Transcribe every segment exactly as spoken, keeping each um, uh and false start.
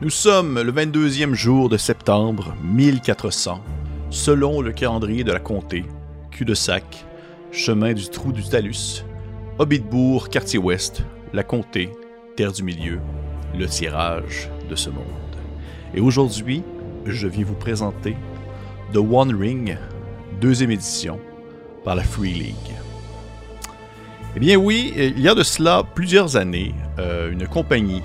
Nous sommes le vingt-deuxième jour de septembre mille quatre cents, selon le calendrier de la comté, cul-de-sac, chemin du trou du Talus, Hobbitbourg, quartier ouest, la comté, Terre du Milieu, le tirage de ce monde. Et aujourd'hui, je viens vous présenter The One Ring, deuxième édition, par la Free League. Eh bien oui, il y a de cela plusieurs années, euh, une compagnie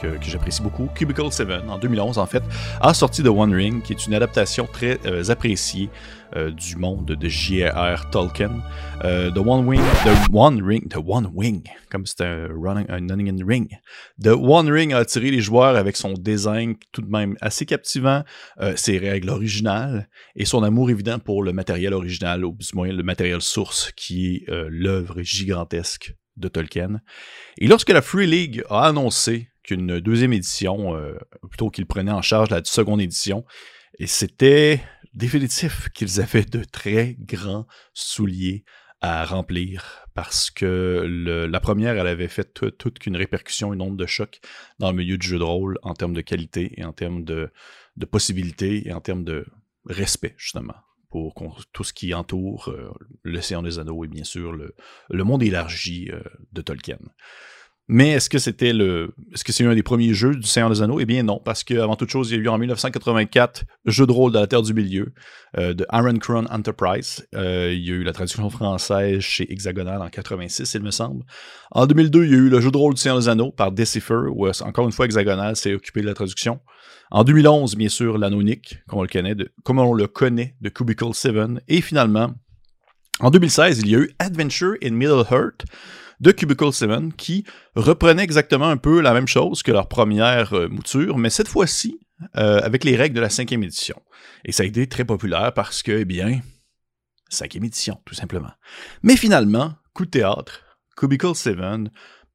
que, que j'apprécie beaucoup, Cubicle sept, en deux mille onze en fait, a sorti The One Ring, qui est une adaptation très euh, appréciée euh, du monde de J R R Tolkien. Euh, The One Ring, The One Ring, The One Ring, comme c'est un running, un running and ring. The One Ring a attiré les joueurs avec son design tout de même assez captivant, euh, ses règles originales et son amour évident pour le matériel original, ou du moins le matériel source, qui est euh, l'œuvre gigantesque de Tolkien. Et lorsque la Free League a annoncé qu'une deuxième édition, euh, plutôt qu'ils prenaient en charge la seconde édition, et c'était définitif qu'ils avaient de très grands souliers à remplir, parce que le, la première, elle avait fait toute tout qu'une répercussion, une onde de choc dans le milieu du jeu de rôle, en termes de qualité, et en termes de, de possibilités, et en termes de respect, justement, pour tout ce qui entoure euh, le Seigneur des Anneaux, et bien sûr le, le monde élargi euh, de Tolkien. Mais est-ce que c'était le, est-ce que c'est un des premiers jeux du Seigneur des Anneaux? Eh bien non, parce qu'avant toute chose, il y a eu en mille neuf cent quatre-vingt-quatre jeu de rôle de la Terre du Milieu euh, de Iron Crown Enterprise. Euh, il y a eu la traduction française chez Hexagonal en quatre-vingt-six, il me semble. En deux mille deux, il y a eu le jeu de rôle du Seigneur des Anneaux par Decipher, où encore une fois Hexagonal s'est occupé de la traduction. En deux mille onze, bien sûr, l'anneau unique, comme on le connaît, de, comme on le connaît de Cubicle sept. Et finalement, en deux mille seize, il y a eu Adventure in Middle-earth de Cubicle sept, qui reprenait exactement un peu la même chose que leur première euh, mouture, mais cette fois-ci euh, avec les règles de la cinquième édition. Et ça a été très populaire parce que, eh bien, cinquième édition, tout simplement. Mais finalement, coup de théâtre, Cubicle sept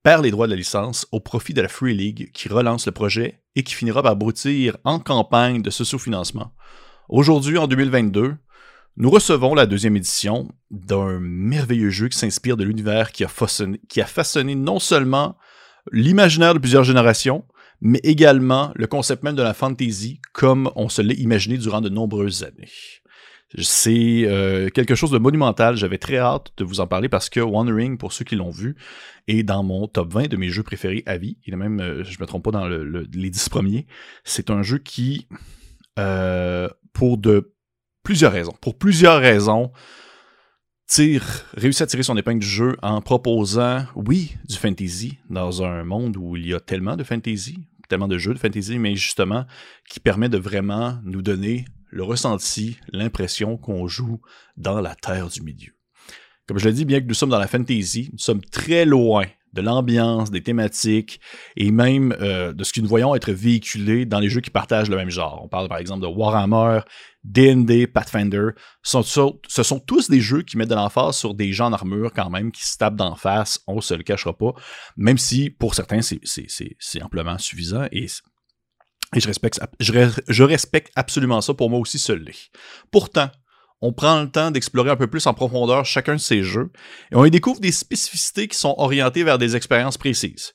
perd les droits de la licence au profit de la Free League, qui relance le projet et qui finira par broutir en campagne de ce sous-financement. Aujourd'hui, en deux mille vingt-deux, nous recevons la deuxième édition d'un merveilleux jeu qui s'inspire de l'univers qui a façonné, qui a façonné non seulement l'imaginaire de plusieurs générations, mais également le concept même de la fantasy comme on se l'est imaginé durant de nombreuses années. C'est euh, quelque chose de monumental, j'avais très hâte de vous en parler parce que One Ring, pour ceux qui l'ont vu, est dans mon top vingt de mes jeux préférés à vie. Il est même, euh, je ne me trompe pas, dans le, le, les dix premiers. C'est un jeu qui, euh, pour de Plusieurs raisons. Pour plusieurs raisons, tire, réussit à tirer son épingle du jeu en proposant, oui, du fantasy, dans un monde où il y a tellement de fantasy, tellement de jeux de fantasy, mais justement, qui permet de vraiment nous donner le ressenti, l'impression qu'on joue dans la Terre du Milieu. Comme je l'ai dit, bien que nous sommes dans la fantasy, nous sommes très loin de l'ambiance, des thématiques, et même euh, de ce que nous voyons être véhiculé dans les jeux qui partagent le même genre. On parle par exemple de Warhammer, D and D, Pathfinder. Ce sont, ce sont tous des jeux qui mettent de l'emphase sur des gens en armure quand même, qui se tapent d'en face, on ne se le cachera pas, même si pour certains c'est, c'est, c'est, c'est amplement suffisant, et, et je, respecte, je, je respecte absolument ça, pour moi aussi ce l'est. Pourtant, on prend le temps d'explorer un peu plus en profondeur chacun de ces jeux et on y découvre des spécificités qui sont orientées vers des expériences précises.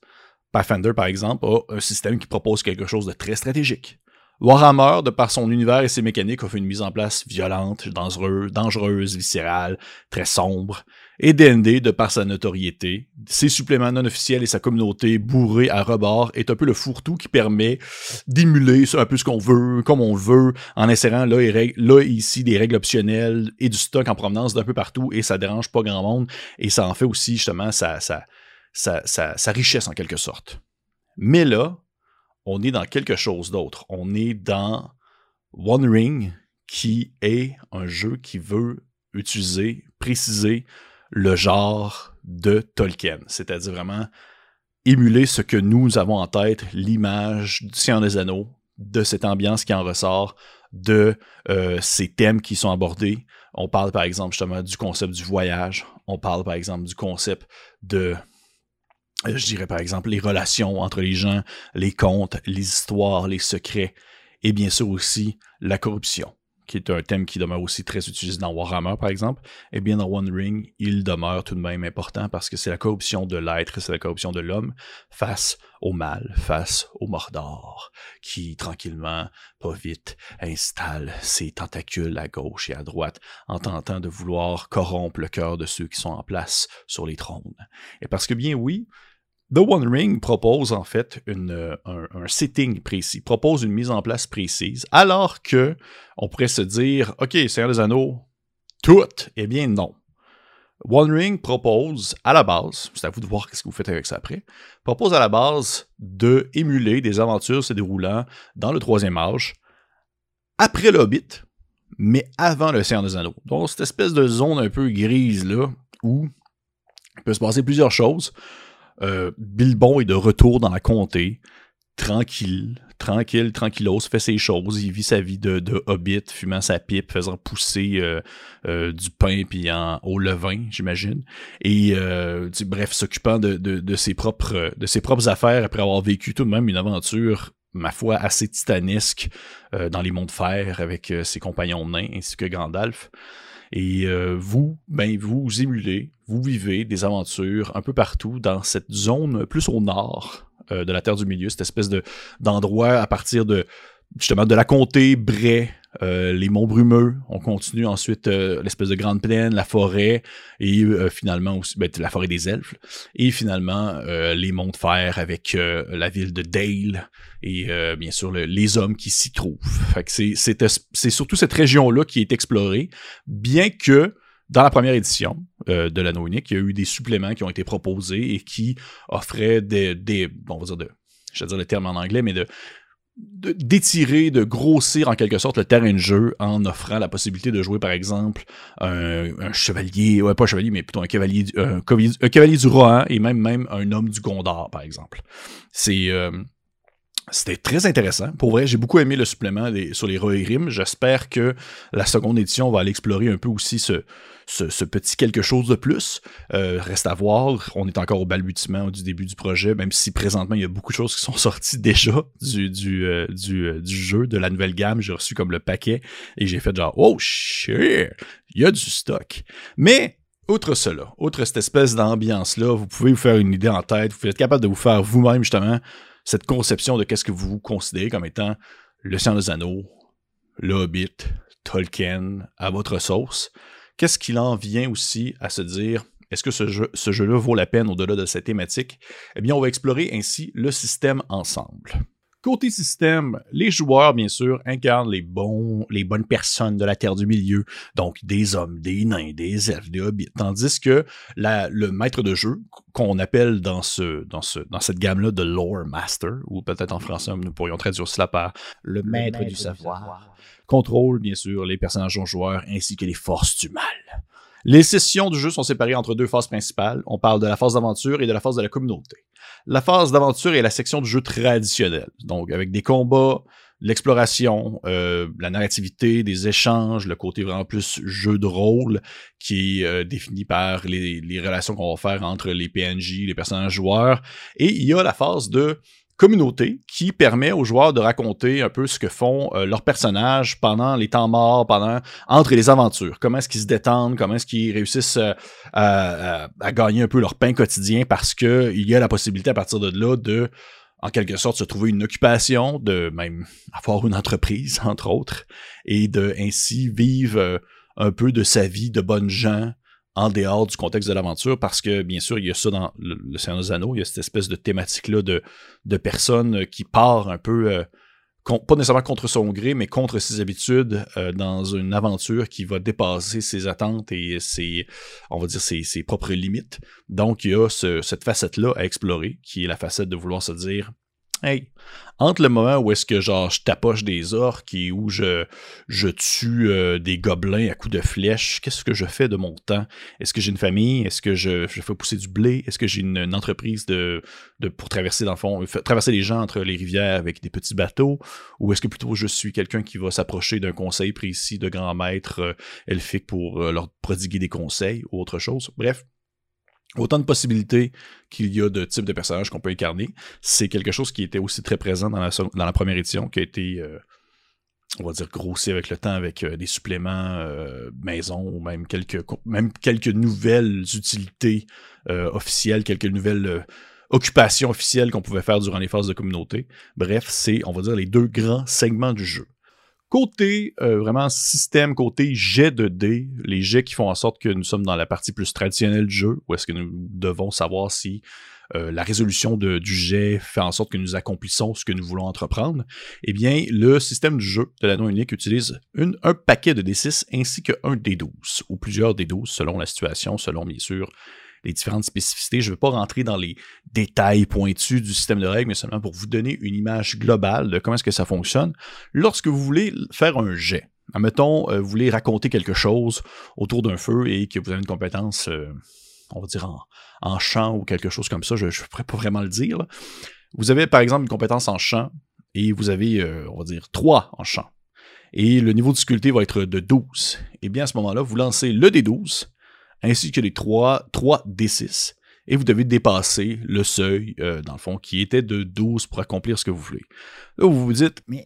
Pathfinder, par exemple, a un système qui propose quelque chose de très stratégique. Warhammer, de par son univers et ses mécaniques, a fait une mise en place violente, dangereuse, dangereuse, viscérale, très sombre. Et D and D, de par sa notoriété, ses suppléments non officiels et sa communauté bourrée à rebord, est un peu le fourre-tout qui permet d'émuler un peu ce qu'on veut, comme on veut, en insérant là et, règles, là et ici des règles optionnelles et du stock en provenance d'un peu partout, et ça dérange pas grand monde, et ça en fait aussi justement sa, sa, sa, sa, sa richesse en quelque sorte. Mais là, on est dans quelque chose d'autre. On est dans One Ring, qui est un jeu qui veut utiliser, préciser le genre de Tolkien, c'est-à-dire vraiment émuler ce que nous avons en tête, l'image du Seigneur des Anneaux, de cette ambiance qui en ressort, de euh, ces thèmes qui sont abordés. On parle par exemple justement du concept du voyage, on parle par exemple du concept de, je dirais par exemple, les relations entre les gens, les contes, les histoires, les secrets, et bien sûr aussi la corruption, qui est un thème qui demeure aussi très utilisé dans Warhammer, par exemple, eh bien, dans One Ring, il demeure tout de même important parce que c'est la corruption de l'être, c'est la corruption de l'homme face au mal, face au Mordor, qui, tranquillement, pas vite, installe ses tentacules à gauche et à droite en tentant de vouloir corrompre le cœur de ceux qui sont en place sur les trônes. Et parce que, bien oui, The One Ring propose en fait une, un, un setting précis, propose une mise en place précise, alors que on pourrait se dire « Ok, Seigneur des Anneaux, tout! » Eh bien non. One Ring propose à la base, c'est à vous de voir ce que vous faites avec ça après, propose à la base de émuler des aventures se déroulant dans le Troisième Âge, après le Hobbit, mais avant le Seigneur des Anneaux. Donc cette espèce de zone un peu grise là, où il peut se passer plusieurs choses. Euh, Bilbon est de retour dans la comté, tranquille, tranquille, tranquillos, fait ses choses, il vit sa vie de, de hobbit, fumant sa pipe, faisant pousser euh, euh, du pain puis en, au levain, j'imagine, et euh, tu, bref, s'occupant de, de, de, ses propres, de ses propres affaires après avoir vécu tout de même une aventure, ma foi, assez titanesque euh, dans les Monts de Fer avec euh, ses compagnons nains ainsi que Gandalf. Et euh, vous, ben vous émulez, vous vivez des aventures un peu partout dans cette zone plus au nord euh, de la Terre du Milieu, cette espèce de, d'endroit à partir de justement de la comté, Bray, euh, les Monts Brumeux. On continue ensuite euh, l'espèce de Grande Plaine, la forêt et euh, finalement aussi ben, la forêt des Elfes. Et finalement euh, les Monts de Fer avec euh, la ville de Dale et euh, bien sûr le, les hommes qui s'y trouvent. C'est surtout cette région-là qui est explorée, bien que dans la première édition euh, de l'Anneau unique, il y a eu des suppléments qui ont été proposés et qui offraient des, des on va dire de, je vais dire le terme en anglais, mais de d'étirer, de grossir en quelque sorte le terrain de jeu en offrant la possibilité de jouer par exemple un, un chevalier, ouais pas un chevalier mais plutôt un cavalier, un cavalier, un cavalier du Rohan et même, même un homme du Gondor par exemple. C'est... Euh, C'était très intéressant. Pour vrai, j'ai beaucoup aimé le supplément des, sur les Rohirrim. J'espère que la seconde édition va aller explorer un peu aussi ce, ce, ce petit quelque chose de plus. Euh, reste à voir. On est encore au balbutiement du début du projet, même si présentement, il y a beaucoup de choses qui sont sorties déjà du, du, euh, du, euh, du jeu, de la nouvelle gamme. J'ai reçu comme le paquet et j'ai fait genre « Oh shit! Il y a du stock! » Mais... Outre cela, outre cette espèce d'ambiance-là, vous pouvez vous faire une idée en tête, vous êtes capable de vous faire vous-même justement cette conception de qu'est-ce que vous considérez comme étant le Seigneur des Anneaux, le Hobbit, Tolkien, à votre sauce. Qu'est-ce qu'il en vient aussi à se dire, est-ce que ce jeu, ce jeu-là vaut la peine au-delà de cette thématique? Eh bien, on va explorer ainsi le système ensemble. Côté système, les joueurs, bien sûr, incarnent les, bons, les bonnes personnes de la Terre du Milieu, donc des hommes, des nains, des elfes, des hobbits, tandis que la, le maître de jeu, qu'on appelle dans, ce, dans, ce, dans cette gamme-là de Lore Master, ou peut-être en français, nous pourrions traduire cela par le maître, le maître du savoir, du savoir, contrôle, bien sûr, les personnages non joueurs ainsi que les forces du mal. Les sessions du jeu sont séparées entre deux phases principales. On parle de la phase d'aventure et de la phase de la communauté. La phase d'aventure est la section du jeu traditionnelle, donc avec des combats, l'exploration, euh, la narrativité, des échanges, le côté vraiment plus jeu de rôle qui est euh, défini par les, les relations qu'on va faire entre les P N J, les personnages joueurs. Et il y a la phase de communauté qui permet aux joueurs de raconter un peu ce que font euh, leurs personnages pendant les temps morts, pendant entre les aventures. Comment est-ce qu'ils se détendent, comment est-ce qu'ils réussissent euh, à, à, à gagner un peu leur pain quotidien parce que il y a la possibilité à partir de là de, en quelque sorte, se trouver une occupation, de même avoir une entreprise, entre autres, et de ainsi vivre euh, un peu de sa vie de bonnes gens en dehors du contexte de l'aventure, parce que, bien sûr, il y a ça dans le, le Seigneur des Anneaux, il y a cette espèce de thématique-là de, de personnes qui partent un peu, euh, con, pas nécessairement contre son gré, mais contre ses habitudes, euh, dans une aventure qui va dépasser ses attentes et ses, on va dire, ses, ses propres limites. Donc, il y a ce, cette facette-là à explorer, qui est la facette de vouloir se dire... Hey, entre le moment où est-ce que genre je tapoche des orques et où je, je tue euh, des gobelins à coups de flèches, qu'est-ce que je fais de mon temps? Est-ce que j'ai une famille? Est-ce que je, je fais pousser du blé? Est-ce que j'ai une, une entreprise de, de, pour traverser dans le fond, traverser les gens entre les rivières avec des petits bateaux? Ou est-ce que plutôt je suis quelqu'un qui va s'approcher d'un conseil précis de grand maître euh, elfique pour euh, leur prodiguer des conseils ou autre chose? Bref. Autant de possibilités qu'il y a de types de personnages qu'on peut incarner, c'est quelque chose qui était aussi très présent dans la, dans la première édition, qui a été euh, on va dire grossi avec le temps avec euh, des suppléments euh, maison ou même quelques même quelques nouvelles utilités euh, officielles, quelques nouvelles euh, occupations officielles qu'on pouvait faire durant les phases de communauté. Bref, c'est, on va dire, les deux grands segments du jeu. Côté euh, vraiment système, côté jet de dés, les jets qui font en sorte que nous sommes dans la partie plus traditionnelle du jeu, où est-ce que nous devons savoir si euh, la résolution de, du jet fait en sorte que nous accomplissons ce que nous voulons entreprendre, eh bien, le système du jeu de l'anneau unique utilise une, un paquet de D six ainsi qu'un D douze, ou plusieurs D douze selon la situation, selon, bien sûr, les différentes spécificités. Je ne veux pas rentrer dans les détails pointus du système de règles, mais seulement pour vous donner une image globale de comment est-ce que ça fonctionne. Lorsque vous voulez faire un jet, admettons, euh, vous voulez raconter quelque chose autour d'un feu et que vous avez une compétence, euh, on va dire, en, en chant ou quelque chose comme ça, je ne pourrais pas vraiment le dire, là. Vous avez, par exemple, une compétence en chant et vous avez, euh, on va dire, trois en chant. Et le niveau de difficulté va être de douze. Eh bien, à ce moment-là, vous lancez le D douze, ainsi que les trois D six. Et vous devez dépasser le seuil, euh, dans le fond, qui était de douze pour accomplir ce que vous voulez. Là, vous vous dites, mais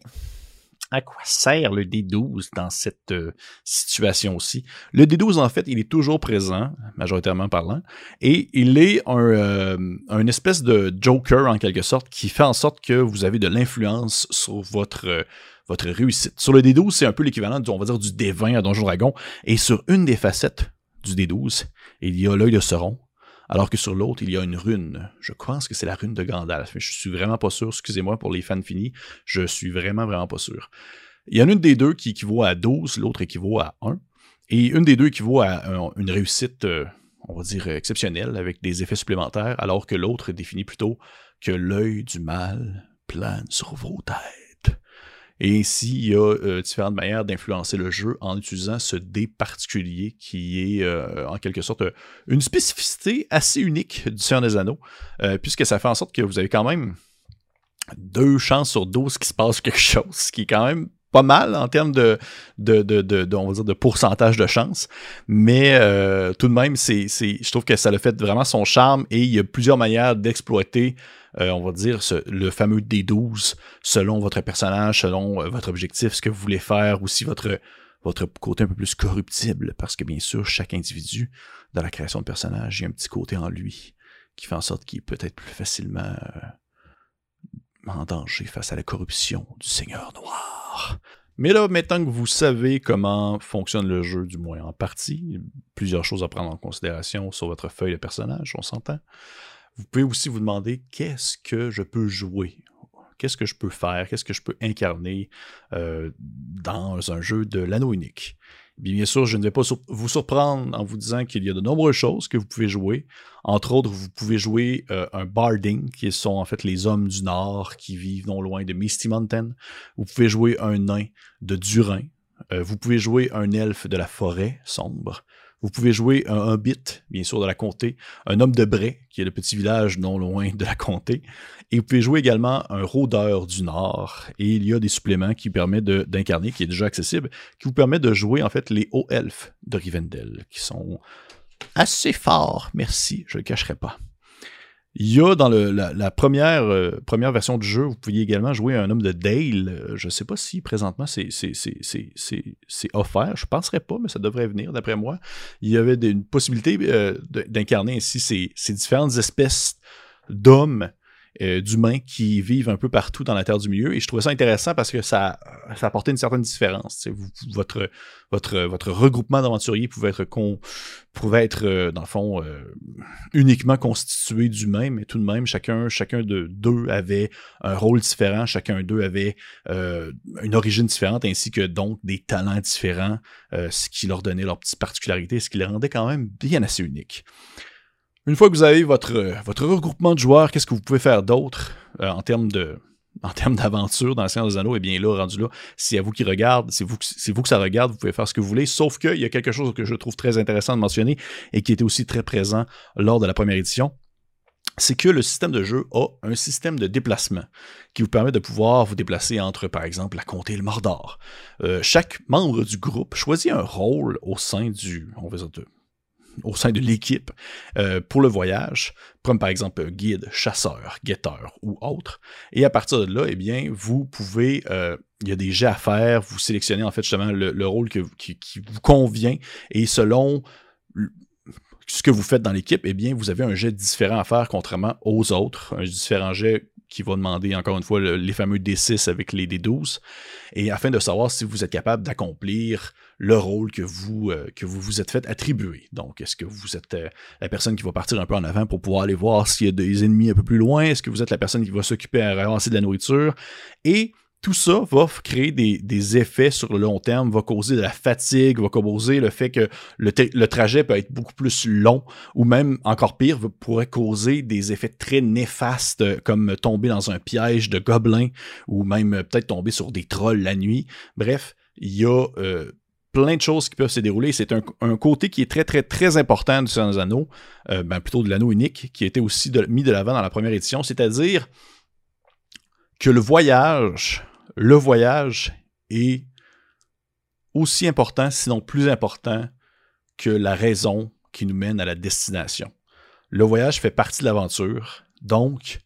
à quoi sert le D douze dans cette euh, situation-ci? Le D douze, en fait, il est toujours présent, majoritairement parlant, et il est un, euh, une espèce de joker, en quelque sorte, qui fait en sorte que vous avez de l'influence sur votre... Euh, votre réussite. Sur le D douze, c'est un peu l'équivalent, on va dire, du D vingt à Donjons Dragons, et sur une des facettes du D douze, il y a l'œil de Sauron, alors que sur l'autre, il y a une rune. Je pense que c'est la rune de Gandalf, mais je suis vraiment pas sûr. Excusez-moi pour les fans finis, je suis vraiment, vraiment pas sûr. Il y en a une des deux qui équivaut à douze, l'autre équivaut à un, et une des deux équivaut à une réussite, on va dire, exceptionnelle, avec des effets supplémentaires, alors que l'autre définit plutôt que l'œil du mal plane sur vos têtes. Et ici, il y a euh, différentes manières d'influencer le jeu en utilisant ce dé particulier qui est euh, en quelque sorte une spécificité assez unique du Seigneur des Anneaux, euh, puisque ça fait en sorte que vous avez quand même deux chances sur douze qu'il se passe quelque chose, ce qui est quand même pas mal en termes de, de, de, de, de, on va dire de pourcentage de chance. Mais euh, tout de même, c'est, c'est, je trouve que ça le fait vraiment son charme et il y a plusieurs manières d'exploiter, euh, on va dire, ce, le fameux D douze selon votre personnage, selon euh, votre objectif, ce que vous voulez faire, aussi votre, votre côté un peu plus corruptible. Parce que bien sûr, chaque individu, dans la création de personnage, il y a un petit côté en lui qui fait en sorte qu'il est peut-être plus facilement... Euh, en danger face à la corruption du Seigneur Noir. Mais là, maintenant que vous savez comment fonctionne le jeu, du moins en partie, plusieurs choses à prendre en considération sur votre feuille de personnage, on s'entend, vous pouvez aussi vous demander qu'est-ce que je peux jouer, qu'est-ce que je peux faire, qu'est-ce que je peux incarner euh, dans un jeu de l'anneau unique. Bien sûr, je ne vais pas vous surprendre en vous disant qu'il y a de nombreuses choses que vous pouvez jouer. Entre autres, vous pouvez jouer euh, un Barding, qui sont en fait les hommes du Nord qui vivent non loin de Misty Mountain. Vous pouvez jouer un nain de Durin. Euh, vous pouvez jouer un elfe de la Forêt Sombre. Vous pouvez jouer un Hobbit, bien sûr, de la Comté. Un homme de Bray, qui est le petit village non loin de la Comté. Et vous pouvez jouer également un Rôdeur du Nord. Et il y a des suppléments qui permettent d'incarner, qui est déjà accessible, qui vous permettent de jouer, en fait, les hauts elfes de Rivendell, qui sont assez forts. Merci, je ne le cacherai pas. Il y a dans le, la, la première, euh, première version du jeu, vous pouviez également jouer un homme de Dale. Je ne sais pas si présentement c'est offert. Je ne penserais pas, mais ça devrait venir d'après moi. Il y avait des, une possibilité euh, d'incarner ainsi ces, ces différentes espèces d'hommes, euh, d'humains qui vivent un peu partout dans la Terre du Milieu. Et je trouvais ça intéressant parce que ça, ça apportait une certaine différence. Vous, votre, votre, votre regroupement d'aventuriers pouvait être... Con, pouvait être, dans le fond, euh, uniquement constitué d'humains, mais tout de même, chacun, chacun de d'eux avait un rôle différent, chacun d'eux avait euh, une origine différente, ainsi que donc des talents différents, euh, ce qui leur donnait leur petite particularité, ce qui les rendait quand même bien assez uniques. Une fois que vous avez votre, votre regroupement de joueurs, qu'est-ce que vous pouvez faire d'autre euh, en termes de... En termes d'aventure dans le Seigneur des Anneaux, et eh bien là, rendu là, c'est à vous qui regarde, c'est vous, vous que ça regarde, vous pouvez faire ce que vous voulez, sauf qu'il y a quelque chose que je trouve très intéressant de mentionner et qui était aussi très présent lors de la première édition, c'est que le système de jeu a un système de déplacement qui vous permet de pouvoir vous déplacer entre, par exemple, la Comté et le Mordor. Euh, chaque membre du groupe choisit un rôle au sein du... on va dire de, au sein de l'équipe euh, pour le voyage, comme par exemple guide, chasseur, guetteur ou autre. Et à partir de là, eh bien, vous pouvez euh, il y a des jets à faire. Vous sélectionnez en fait justement le, le rôle que, qui, qui vous convient. Et selon ce que vous faites dans l'équipe, eh bien, vous avez un jet différent à faire contrairement aux autres. Un différent jet qui va demander encore une fois le, les fameux D six avec les D douze. Et afin de savoir si vous êtes capable d'accomplir le rôle que vous, euh, que vous vous êtes fait attribuer. Donc, est-ce que vous êtes euh, la personne qui va partir un peu en avant pour pouvoir aller voir s'il y a des ennemis un peu plus loin? Est-ce que vous êtes la personne qui va s'occuper à ramasser de la nourriture? Et tout ça va créer des, des effets sur le long terme, va causer de la fatigue, va causer le fait que le, le trajet peut être beaucoup plus long ou même, encore pire, va, pourrait causer des effets très néfastes comme tomber dans un piège de gobelins ou même euh, peut-être tomber sur des trolls la nuit. Bref, il y a... Euh, plein de choses qui peuvent se dérouler. C'est un, un côté qui est très, très, très important du Seigneur des Anneaux, euh, ben plutôt de l'anneau unique, qui a été aussi de, mis de l'avant dans la première édition, c'est-à-dire que le voyage, le voyage est aussi important, sinon plus important, que la raison qui nous mène à la destination. Le voyage fait partie de l'aventure, donc...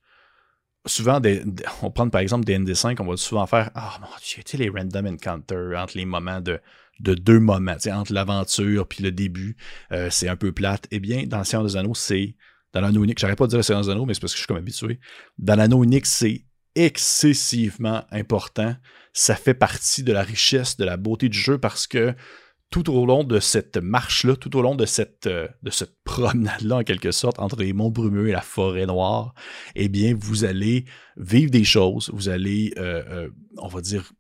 Souvent, des, on prend par exemple des D and D cinq, on va souvent faire « Ah, oh, mon Dieu, tu sais, les random encounters entre les moments de, de deux moments, tu sais, entre l'aventure puis le début, euh, c'est un peu plate. » Eh bien, dans le Seigneur des Anneaux, c'est... Dans l'anneau unique, j'arrête pas de dire le Seigneur des Anneaux, mais c'est parce que je suis comme habitué. Dans l'anneau unique, c'est excessivement important. Ça fait partie de la richesse, de la beauté du jeu parce que tout au long de cette marche-là, tout au long de cette, de cette promenade-là, en quelque sorte, entre les Monts Brumeux et la Forêt Noire, eh bien, vous allez vivre des choses, vous allez, euh, euh, on va dire,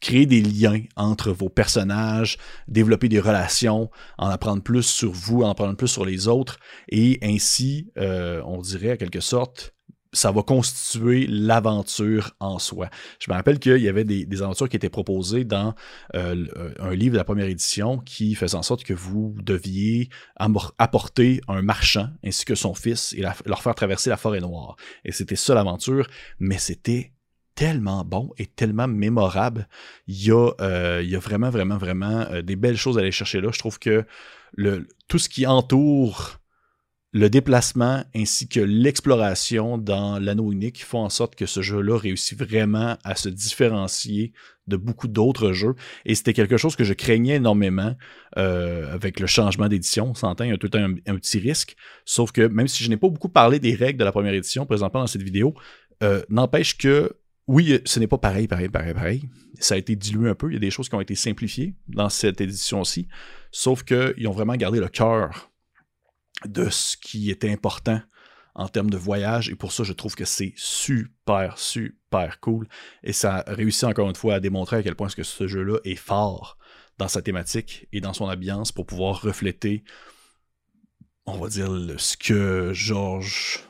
créer des liens entre vos personnages, développer des relations, en apprendre plus sur vous, en apprendre plus sur les autres, et ainsi, euh, on dirait, en quelque sorte... ça va constituer l'aventure en soi. Je me rappelle qu'il y avait des, des aventures qui étaient proposées dans euh, un livre de la première édition qui faisait en sorte que vous deviez apporter un marchand ainsi que son fils et la, leur faire traverser la Forêt Noire. Et c'était ça l'aventure, mais c'était tellement bon et tellement mémorable. Il y a, euh, il y a vraiment, vraiment, vraiment des belles choses à aller chercher là. Je trouve que le, tout ce qui entoure... le déplacement ainsi que l'exploration dans l'anneau unique font en sorte que ce jeu-là réussit vraiment à se différencier de beaucoup d'autres jeux. Et c'était quelque chose que je craignais énormément euh, avec le changement d'édition. On s'entend, il y a tout le temps un, un petit risque. Sauf que même si je n'ai pas beaucoup parlé des règles de la première édition, présentement dans cette vidéo, euh, n'empêche que, oui, ce n'est pas pareil, pareil, pareil, pareil. Ça a été dilué un peu. Il y a des choses qui ont été simplifiées dans cette édition-ci. Sauf qu'ils ont vraiment gardé le cœur de ce qui était important en termes de voyage. Et pour ça, je trouve que c'est super, super cool. Et ça réussit encore une fois à démontrer à quel point est-ce que ce jeu-là est fort dans sa thématique et dans son ambiance pour pouvoir refléter, on va dire, ce que George...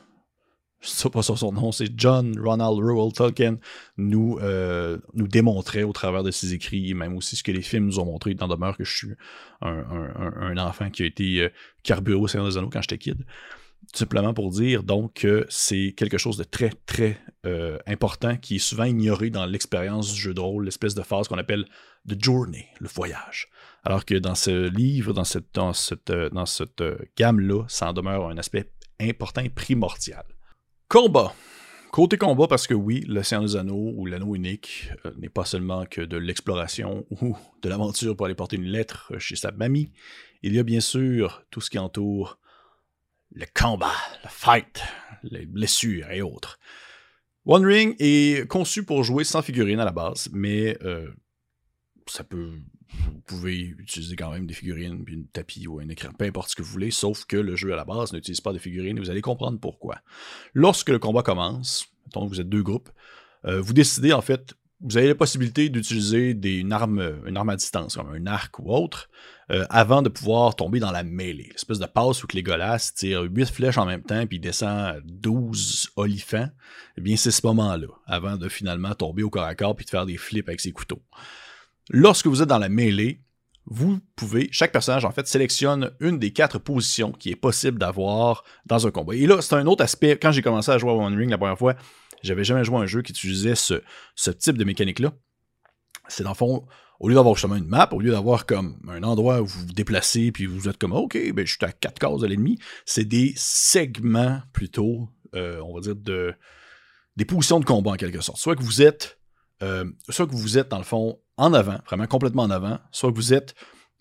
je ne sais pas son nom, c'est John Ronald Reuel Tolkien, nous, euh, nous démontrait au travers de ses écrits, et même aussi ce que les films nous ont montré, tant demeure que je suis un, un, un enfant qui a été euh, carburé au Seigneur des Anneaux quand j'étais kid. Tout simplement pour dire donc que c'est quelque chose de très, très euh, important qui est souvent ignoré dans l'expérience du jeu de rôle, l'espèce de phase qu'on appelle « the journey », le voyage. Alors que dans ce livre, dans cette, dans cette, dans cette gamme-là, ça en demeure un aspect important et primordial. Combat. Côté combat, parce que oui, le Seigneur des Anneaux ou l'anneau unique euh, n'est pas seulement que de l'exploration ou de l'aventure pour aller porter une lettre chez sa mamie. Il y a bien sûr tout ce qui entoure le combat, le fight, les blessures et autres. One Ring est conçu pour jouer sans figurine à la base, mais euh, ça peut... vous pouvez utiliser quand même des figurines, puis une tapis ou un écran, peu importe ce que vous voulez, sauf que le jeu à la base n'utilise pas de figurines et vous allez comprendre pourquoi. Lorsque le combat commence, donc vous êtes deux groupes, euh, vous décidez en fait, vous avez la possibilité d'utiliser une arme, une arme à distance, comme un arc ou autre, euh, avant de pouvoir tomber dans la mêlée. L'espèce de passe où Legolas tire huit flèches en même temps puis il descend douze olifants, eh bien c'est ce moment-là, avant de finalement tomber au corps à corps puis de faire des flips avec ses couteaux. Lorsque vous êtes dans la mêlée, vous pouvez, chaque personnage en fait sélectionne une des quatre positions qui est possible d'avoir dans un combat. Et là, c'est un autre aspect. Quand j'ai commencé à jouer à One Ring la première fois, j'avais jamais joué à un jeu qui utilisait ce, ce type de mécanique-là. C'est dans le fond, au lieu d'avoir justement une map, au lieu d'avoir comme un endroit où vous vous déplacez puis vous êtes comme « Ok, ben, je suis à quatre cases de l'ennemi », c'est des segments plutôt, euh, on va dire, de, des positions de combat en quelque sorte. Soit que vous êtes euh, soit que vous êtes dans le fond en avant, vraiment complètement en avant, soit que vous êtes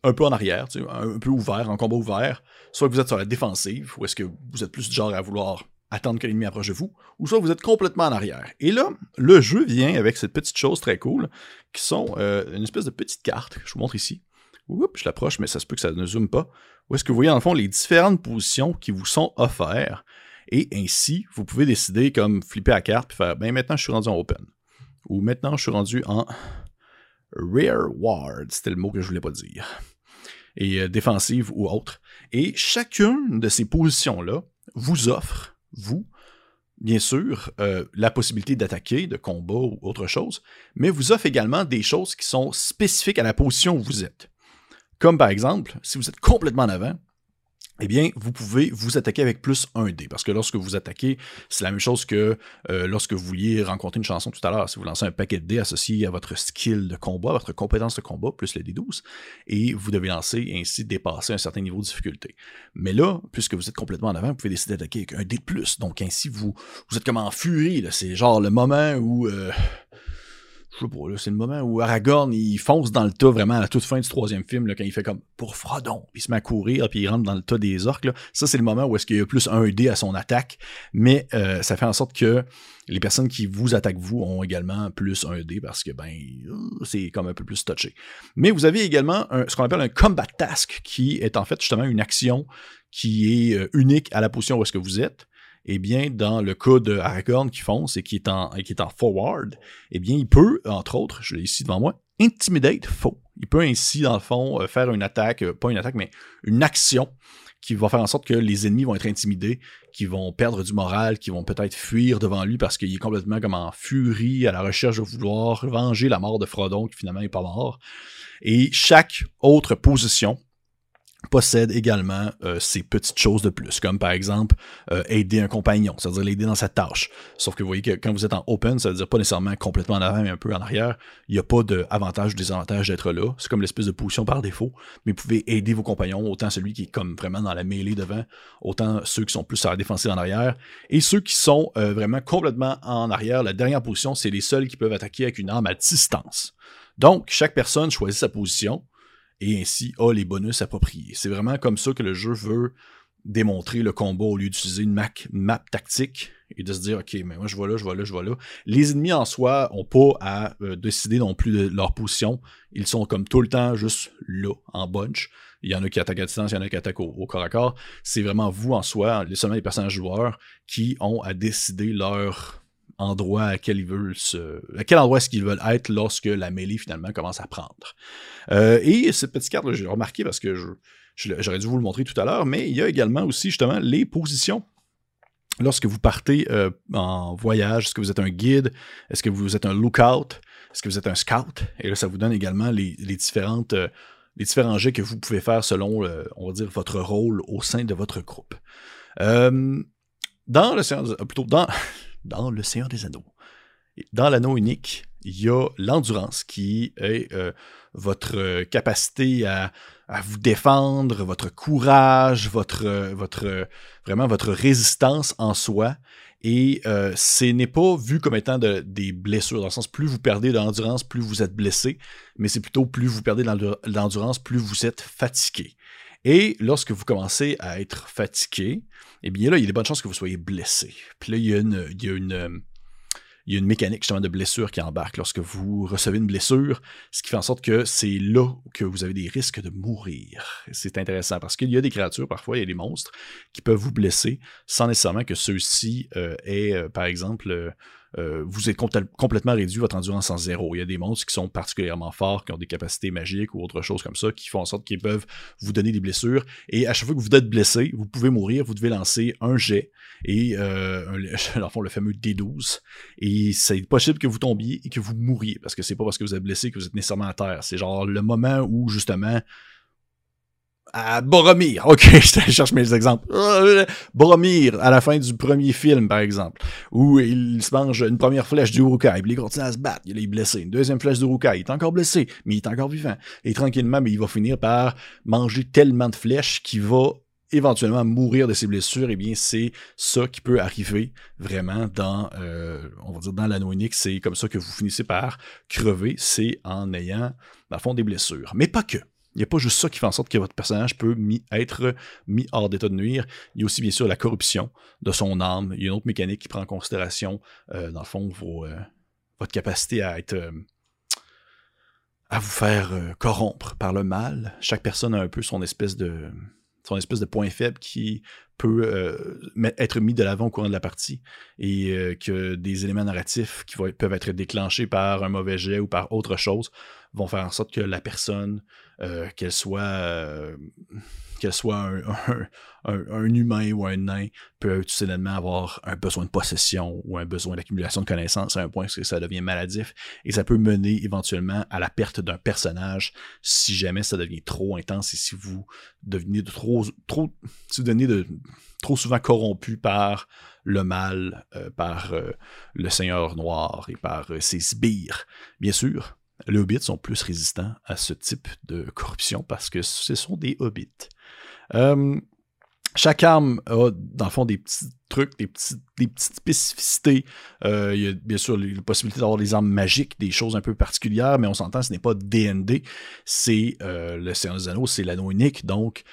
un peu en arrière, tu sais, un peu ouvert, en combat ouvert, soit que vous êtes sur la défensive, ou est-ce que vous êtes plus du genre à vouloir attendre que l'ennemi approche de vous, ou soit vous êtes complètement en arrière. Et là, le jeu vient avec cette petite chose très cool, qui sont euh, une espèce de petite carte, je vous montre ici. Oups, je l'approche, mais ça se peut que ça ne zoome pas. Où est-ce que vous voyez, dans le fond, les différentes positions qui vous sont offertes, et ainsi, vous pouvez décider comme flipper à la carte, puis faire, ben maintenant je suis rendu en open, ou maintenant je suis rendu en rear ward, c'était le mot que je voulais pas dire, et euh, défensive ou autre. Et chacune de ces positions-là vous offre, vous, bien sûr, euh, la possibilité d'attaquer, de combat ou autre chose, mais vous offre également des choses qui sont spécifiques à la position où vous êtes. Comme par exemple, si vous êtes complètement en avant, eh bien, vous pouvez vous attaquer avec plus un dé, parce que lorsque vous attaquez, c'est la même chose que euh, lorsque vous vouliez rencontrer une chanson tout à l'heure. Si vous lancez un paquet de dés associé à votre skill de combat, votre compétence de combat, plus le dé douze, et vous devez lancer et ainsi dépasser un certain niveau de difficulté. Mais là, puisque vous êtes complètement en avant, vous pouvez décider d'attaquer avec un dé de plus, donc ainsi, vous, vous êtes comme en furie, c'est genre le moment où... Euh Je sais pas, là, c'est le moment où Aragorn, il fonce dans le tas vraiment à la toute fin du troisième film, là, quand il fait comme pour Frodon, il se met à courir, puis il rentre dans le tas des orques. Là. Ça, c'est le moment où est-ce qu'il y a plus un dé à son attaque, mais euh, ça fait en sorte que les personnes qui vous attaquent, vous, ont également plus un dé parce que, ben, c'est comme un peu plus touché. Mais vous avez également un, ce qu'on appelle un combat task, qui est en fait justement une action qui est unique à la position où est-ce que vous êtes. Eh bien, dans le cas de Aragorn qui fonce et qui est en, qui est en forward, eh bien, il peut, entre autres, je l'ai ici devant moi, intimidate faux. Il peut ainsi, dans le fond, faire une attaque, pas une attaque, mais une action qui va faire en sorte que les ennemis vont être intimidés, qui vont perdre du moral, qui vont peut-être fuir devant lui parce qu'il est complètement comme en furie à la recherche de vouloir venger la mort de Frodon qui finalement n'est pas mort. Et chaque autre position possède également euh, ces petites choses de plus, comme par exemple euh, aider un compagnon, c'est-à-dire l'aider dans sa tâche. Sauf que vous voyez que quand vous êtes en open, ça veut dire pas nécessairement complètement en avant, mais un peu en arrière. Il n'y a pas d'avantage ou désavantage d'être là. C'est comme l'espèce de position par défaut, mais vous pouvez aider vos compagnons, autant celui qui est comme vraiment dans la mêlée devant, autant ceux qui sont plus à la défensive en arrière, et ceux qui sont euh, vraiment complètement en arrière. La dernière position, c'est les seuls qui peuvent attaquer avec une arme à distance. Donc, chaque personne choisit sa position, et ainsi a les bonus appropriés. C'est vraiment comme ça que le jeu veut démontrer le combat au lieu d'utiliser une map, map tactique et de se dire « Ok, mais moi je vais là, je vais là, je vais là ». Les ennemis en soi n'ont pas à euh, décider non plus de leur position. Ils sont comme tout le temps juste là, en bunch. Il y en a qui attaquent à distance, il y en a qui attaquent au, au corps à corps. C'est vraiment vous en soi, seulement les personnages joueurs, qui ont à décider leur endroit à quel ils veulent se, à quel endroit est-ce qu'ils veulent être lorsque la mêlée finalement commence à prendre. Euh, et cette petite carte, j'ai remarqué parce que je, je, j'aurais dû vous le montrer tout à l'heure, mais il y a également aussi justement les positions. Lorsque vous partez euh, en voyage, est-ce que vous êtes un guide? Est-ce que vous êtes un lookout? Est-ce que vous êtes un scout? Et là, ça vous donne également les, les différentes... Euh, les différents jets que vous pouvez faire selon, euh, on va dire, votre rôle au sein de votre groupe. Euh, dans le séance... Plutôt dans... Dans le Seigneur des Anneaux. Dans l'anneau unique, il y a l'endurance qui est euh, votre capacité à, à vous défendre, votre courage, votre, votre, vraiment votre résistance en soi. Et euh, ce n'est pas vu comme étant de, des blessures. Dans le sens, plus vous perdez de l'endurance, plus vous êtes blessé. Mais c'est plutôt plus vous perdez de l'endurance, plus vous êtes fatigué. Et lorsque vous commencez à être fatigué, eh bien là, il y a des bonnes chances que vous soyez blessé. Puis là, il y a une, il y a une, il y a une mécanique justement de blessure qui embarque. Lorsque vous recevez une blessure, ce qui fait en sorte que c'est là que vous avez des risques de mourir. C'est intéressant parce qu'il y a des créatures, parfois, il y a des monstres qui peuvent vous blesser sans nécessairement que ceux-ci euh, aient, euh, par exemple... Euh, Euh, vous êtes compl- complètement réduit votre endurance en zéro. Il y a des monstres qui sont particulièrement forts, qui ont des capacités magiques ou autre chose comme ça, qui font en sorte qu'ils peuvent vous donner des blessures. Et à chaque fois que vous êtes blessé, vous pouvez mourir, vous devez lancer un jet, et euh, un, dans le fond, le fameux D douze. Et c'est possible que vous tombiez et que vous mouriez, parce que c'est pas parce que vous êtes blessé que vous êtes nécessairement à terre. C'est genre le moment où, justement... à Boromir, ok, je cherche mes exemples. Boromir, à la fin du premier film, par exemple, où il se mange une première flèche du Uruk-hai, puis il continue à se battre, il est blessé. Une deuxième flèche du Uruk-hai, il est encore blessé, mais il est encore vivant. Et tranquillement, mais il va finir par manger tellement de flèches qu'il va éventuellement mourir de ses blessures, eh bien c'est ça qui peut arriver vraiment dans, euh, on va dire dans l'anneau unique, c'est comme ça que vous finissez par crever, c'est en ayant, dans le fond, des blessures. Mais pas que. Il n'y a pas juste ça qui fait en sorte que votre personnage peut mis, être mis hors d'état de nuire. Il y a aussi, bien sûr, la corruption de son âme. Il y a une autre mécanique qui prend en considération, euh, dans le fond, vos, euh, votre capacité à être... Euh, à vous faire euh, corrompre par le mal. Chaque personne a un peu son espèce de, son espèce de point faible qui peut euh, être mis de l'avant au courant de la partie et euh, que des éléments narratifs qui va, peuvent être déclenchés par un mauvais jet ou par autre chose vont faire en sorte que la personne, euh, qu'elle soit, euh, qu'elle soit un, un, un, un humain ou un nain, peut tout soudainement avoir un besoin de possession ou un besoin d'accumulation de connaissances à un point que ça devient maladif et ça peut mener éventuellement à la perte d'un personnage si jamais ça devient trop intense et si vous devenez de trop, trop, si vous devenez de, trop souvent corrompu par le mal, euh, par euh, le Seigneur Noir et par euh, ses sbires, bien sûr. Les hobbits sont plus résistants à ce type de corruption parce que ce sont des hobbits. Euh, chaque arme a, dans le fond, des petits trucs, des, petits, des petites spécificités. Euh, il y a bien sûr la possibilité d'avoir des armes magiques, des choses un peu particulières, mais on s'entend, ce n'est pas D and D, c'est euh, le Seigneur des Anneaux, c'est l'anneau unique, donc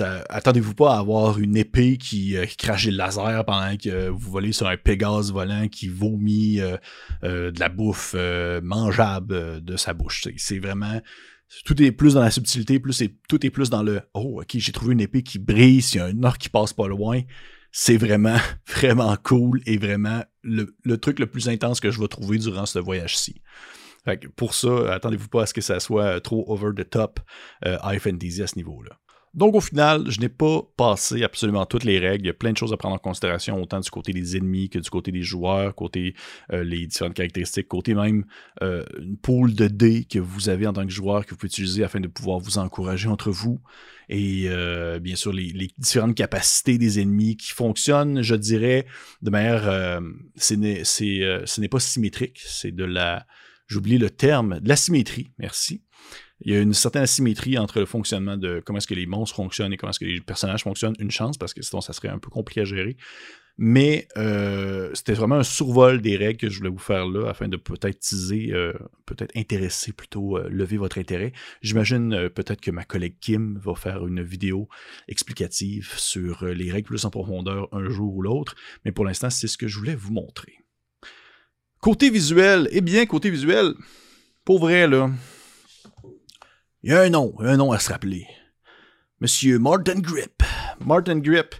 attendez-vous pas à avoir une épée qui, euh, qui crache des lasers pendant que euh, vous volez sur un Pégase volant qui vomit euh, euh, de la bouffe euh, mangeable euh, de sa bouche. C'est vraiment... Tout est plus dans la subtilité, plus est, tout est plus dans le « Oh, ok, j'ai trouvé une épée qui brille, s'il y a un orc qui passe pas loin. » C'est vraiment, vraiment cool et vraiment le, le truc le plus intense que je vais trouver durant ce voyage-ci. Fait que pour ça, attendez-vous pas à ce que ça soit trop over the top euh, high fantasy à ce niveau-là. Donc au final, je n'ai pas passé absolument toutes les règles. Il y a plein de choses à prendre en considération, autant du côté des ennemis que du côté des joueurs, côté euh, les différentes caractéristiques, côté même euh, une pool de dés que vous avez en tant que joueur que vous pouvez utiliser afin de pouvoir vous encourager entre vous. Et euh, bien sûr, les, les différentes capacités des ennemis qui fonctionnent, je dirais, de manière... Euh, ce n'est euh, pas symétrique, c'est de la... J'oublie le terme, de l'asymétrie, merci. Il y a une certaine asymétrie entre le fonctionnement de comment est-ce que les monstres fonctionnent et comment est-ce que les personnages fonctionnent. Une chance, parce que sinon, ça serait un peu compliqué à gérer. Mais euh, c'était vraiment un survol des règles que je voulais vous faire là, afin de peut-être teaser, euh, peut-être intéresser, plutôt euh, lever votre intérêt. J'imagine euh, peut-être que ma collègue Kim va faire une vidéo explicative sur euh, les règles plus en profondeur un jour ou l'autre. Mais pour l'instant, c'est ce que je voulais vous montrer. Côté visuel, eh bien, côté visuel, pour vrai, là... Il y a un nom, un nom à se rappeler. Monsieur Martin Grip. Martin Grip,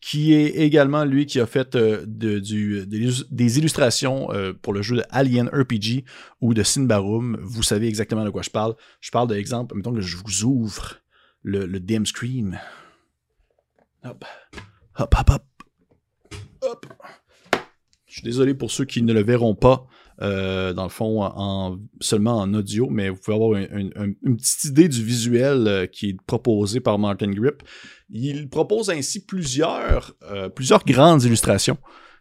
qui est également lui qui a fait euh, de, du, des, des illustrations euh, pour le jeu de Alien R P G ou de SymBarum. Vous savez exactement de quoi je parle. Je parle d'exemple, mettons que je vous ouvre le, le D M Screen. Hop, hop, hop, hop. Hop. Je suis désolé pour ceux qui ne le verront pas. Euh, dans le fond, en, seulement en audio, mais vous pouvez avoir un, un, un, une petite idée du visuel euh, qui est proposé par Martin Grip. Il propose ainsi plusieurs, euh, plusieurs grandes illustrations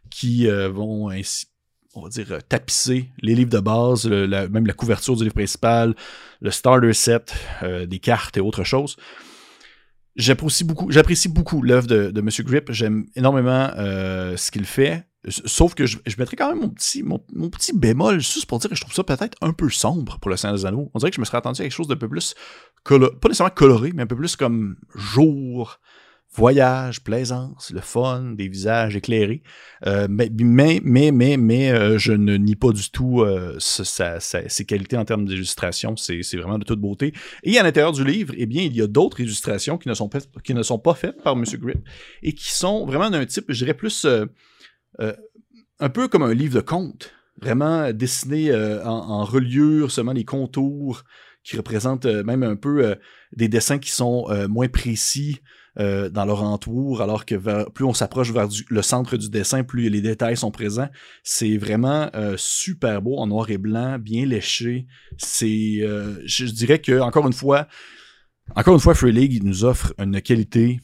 qui euh, vont ainsi, on va dire, tapisser les livres de base, le, la, même la couverture du livre principal, le starter set, euh, des cartes et autre chose. J'apprécie beaucoup, j'apprécie beaucoup l'œuvre de, de M. Grip. J'aime énormément euh, ce qu'il fait. Sauf que je, je mettrais quand même mon petit, mon, mon petit bémol, juste pour dire que je trouve ça peut-être un peu sombre pour le Seigneur des Anneaux. On dirait que je me serais attendu à quelque chose d'un peu plus, pas nécessairement coloré, mais un peu plus comme jour, voyage, plaisance, le fun, des visages éclairés. Euh, mais mais, mais, mais, mais euh, je ne nie pas du tout euh, ce, sa, sa, ses qualités en termes d'illustration. C'est vraiment de toute beauté. Et à l'intérieur du livre, eh bien, il y a d'autres illustrations qui ne, sont, qui ne sont pas faites par M. Grip et qui sont vraiment d'un type, je dirais plus... Euh, Euh, un peu comme un livre de contes, vraiment dessiné euh, en, en reliure, seulement les contours qui représentent euh, même un peu euh, des dessins qui sont euh, moins précis euh, dans leur entour, alors que vers, plus on s'approche vers du, le centre du dessin, plus les détails sont présents. C'est vraiment euh, super beau, en noir et blanc, bien léché. C'est, euh, je dirais que encore une fois, encore une fois, Free League nous offre une qualité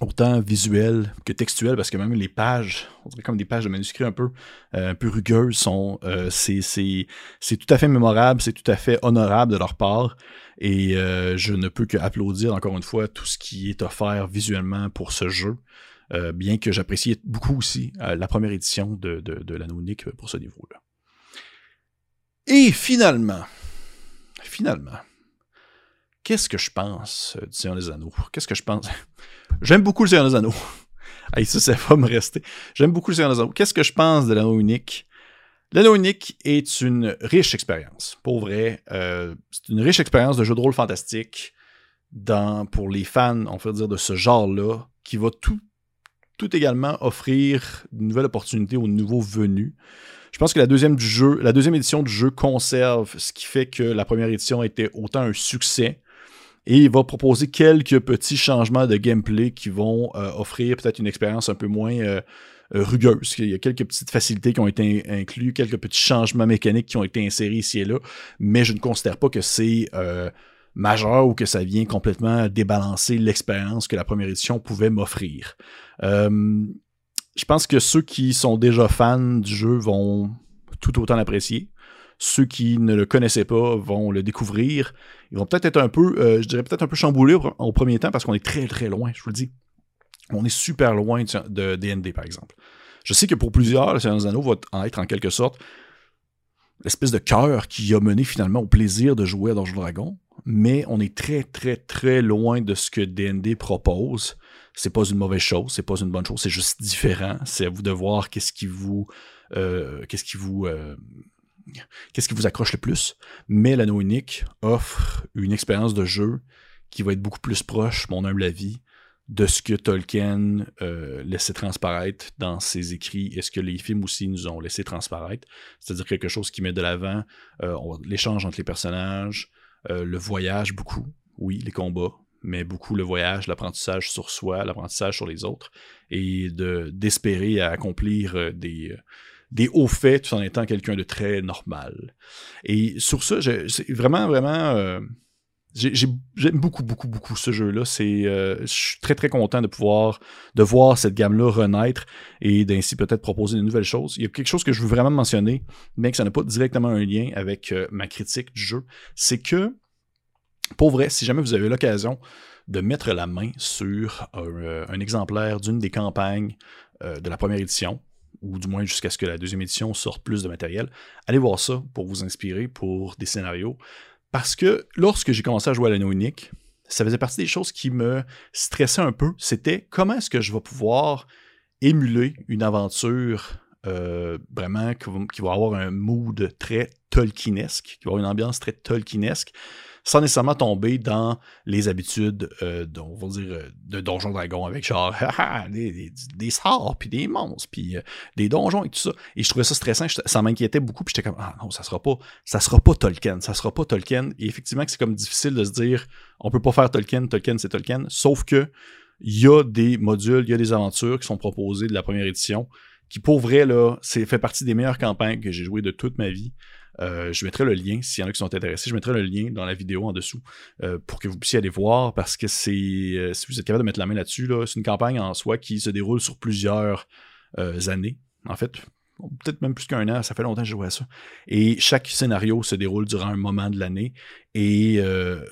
autant visuel que textuel, parce que même les pages, on dirait comme des pages de manuscrits un peu, euh, un peu rugueuses, sont, euh, c'est, c'est, c'est tout à fait mémorable, c'est tout à fait honorable de leur part, et euh, je ne peux qu'applaudir encore une fois tout ce qui est offert visuellement pour ce jeu, euh, bien que j'appréciais beaucoup aussi euh, la première édition de, de, de l'Anneau unique pour ce niveau-là. Et finalement, finalement, qu'est-ce que je pense du Seigneur des Anneaux? Qu'est-ce que je pense? J'aime beaucoup le Seigneur des Anneaux. Allez, ça, ça va me rester. J'aime beaucoup le Seigneur des Anneaux. Qu'est-ce que je pense de l'Anneau unique? L'Anneau unique est une riche expérience. Pour vrai, euh, c'est une riche expérience de jeu de rôle fantastique dans, pour les fans, on peut dire, de ce genre-là, qui va tout, tout également offrir une nouvelle opportunité aux nouveaux venus. Je pense que la deuxième, du jeu, la deuxième édition du jeu conserve ce qui fait que la première édition était autant un succès. Et il va proposer quelques petits changements de gameplay qui vont euh, offrir peut-être une expérience un peu moins euh, rugueuse. Il y a quelques petites facilités qui ont été in incluses, quelques petits changements mécaniques qui ont été insérés ici et là, mais je ne considère pas que c'est euh, majeur ou que ça vient complètement débalancer l'expérience que la première édition pouvait m'offrir. Euh, je pense que ceux qui sont déjà fans du jeu vont tout autant l'apprécier. Ceux qui ne le connaissaient pas vont le découvrir. Ils vont peut-être être un peu, euh, je dirais peut-être un peu chamboulés au premier temps parce qu'on est très très loin, je vous le dis. On est super loin de D and D par exemple. Je sais que pour plusieurs, le Seigneur des Anneaux va en être en quelque sorte l'espèce de cœur qui a mené finalement au plaisir de jouer à Donjons et Dragons, mais on est très très très loin de ce que D and D propose. C'est pas une mauvaise chose, c'est pas une bonne chose, c'est juste différent. C'est à vous de voir qu'est-ce qui vous... Euh, qu'est-ce qui vous... Euh, Qu'est-ce qui vous accroche le plus? Mais l'Anneau unique offre une expérience de jeu qui va être beaucoup plus proche, mon humble avis, de ce que Tolkien euh, laissait transparaître dans ses écrits et ce que les films aussi nous ont laissé transparaître. C'est-à-dire quelque chose qui met de l'avant euh, l'échange entre les personnages, euh, le voyage beaucoup, oui, les combats, mais beaucoup le voyage, l'apprentissage sur soi, l'apprentissage sur les autres, et de, d'espérer à accomplir des... Euh, des hauts faits tout en étant quelqu'un de très normal. Et sur ça, c'est vraiment, vraiment... Euh, j'aime ai, beaucoup, beaucoup, beaucoup ce jeu-là. Euh, je suis très, très content de pouvoir de voir cette gamme-là renaître et d'ainsi peut-être proposer de nouvelles choses. Il y a quelque chose que je veux vraiment mentionner, mais que ça n'a pas directement un lien avec euh, ma critique du jeu. C'est que, pour vrai, si jamais vous avez l'occasion de mettre la main sur euh, un exemplaire d'une des campagnes euh, de la première édition, ou du moins jusqu'à ce que la deuxième édition sorte plus de matériel, allez voir ça pour vous inspirer pour des scénarios. Parce que lorsque j'ai commencé à jouer à l'Anneau unique, ça faisait partie des choses qui me stressaient un peu. C'était comment est-ce que je vais pouvoir émuler une aventure euh, vraiment qui va avoir un mood très tolkienesque, qui va avoir une ambiance très tolkienesque, sans nécessairement tomber dans les habitudes, euh, de, on va dire, de Donjons Dragons avec genre haha, des, des, des sorts, puis des monstres, puis euh, des donjons et tout ça. Et je trouvais ça stressant, je, ça m'inquiétait beaucoup, puis j'étais comme ah non, ça sera pas, ça sera pas Tolkien, ça sera pas Tolkien. Et effectivement, c'est comme difficile de se dire on peut pas faire Tolkien, Tolkien c'est Tolkien, sauf que il y a des modules, il y a des aventures qui sont proposées de la première édition, qui pour vrai là, c'est fait partie des meilleures campagnes que j'ai jouées de toute ma vie. Euh, je mettrai le lien, s'il y en a qui sont intéressés, je mettrai le lien dans la vidéo en dessous euh, pour que vous puissiez aller voir, parce que c'est euh, si vous êtes capable de mettre la main là-dessus, là, c'est une campagne en soi qui se déroule sur plusieurs euh, années, en fait, peut-être même plus qu'un an, ça fait longtemps que je joue à ça, et chaque scénario se déroule durant un moment de l'année, et euh,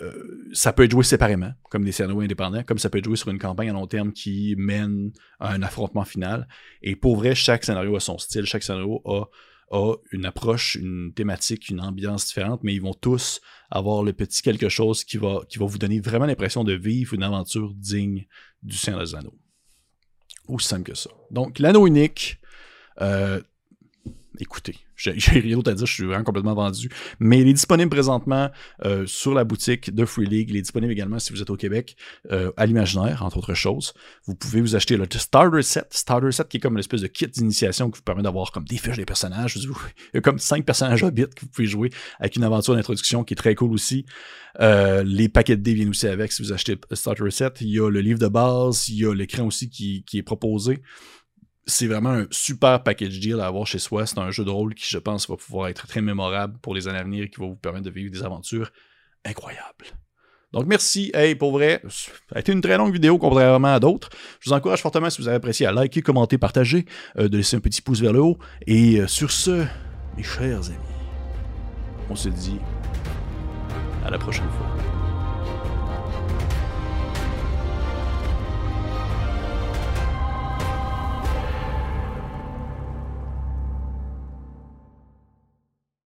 ça peut être joué séparément, comme des scénarios indépendants, comme ça peut être joué sur une campagne à long terme qui mène à un affrontement final, et pour vrai, chaque scénario a son style, chaque scénario a a une approche, une thématique, une ambiance différente, mais ils vont tous avoir le petit quelque chose qui va, qui va vous donner vraiment l'impression de vivre une aventure digne du Seigneur des Anneaux. Aussi simple que ça. Donc, l'Anneau unique, euh, écoutez, j'ai rien d'autre à dire, je suis vraiment complètement vendu, mais il est disponible présentement euh, sur la boutique de Free League, il est disponible également si vous êtes au Québec, euh, à l'Imaginaire, entre autres choses. Vous pouvez vous acheter le Starter Set, Starter Set qui est comme une espèce de kit d'initiation qui vous permet d'avoir comme des fiches des personnages, vous, il y a comme cinq personnages Hobbit que vous pouvez jouer avec une aventure d'introduction qui est très cool aussi. Euh, les paquets de dés viennent aussi avec si vous achetez le Starter Set, il y a le livre de base, il y a l'écran aussi qui, qui est proposé. C'est vraiment un super package deal à avoir chez soi. C'est un jeu de rôle qui, je pense, va pouvoir être très mémorable pour les années à venir et qui va vous permettre de vivre des aventures incroyables. Donc merci, hey, pour vrai, ça a été une très longue vidéo contrairement à d'autres. Je vous encourage fortement, si vous avez apprécié, à liker, commenter, partager, euh, de laisser un petit pouce vers le haut. Et euh, sur ce, mes chers amis, on se dit à la prochaine fois.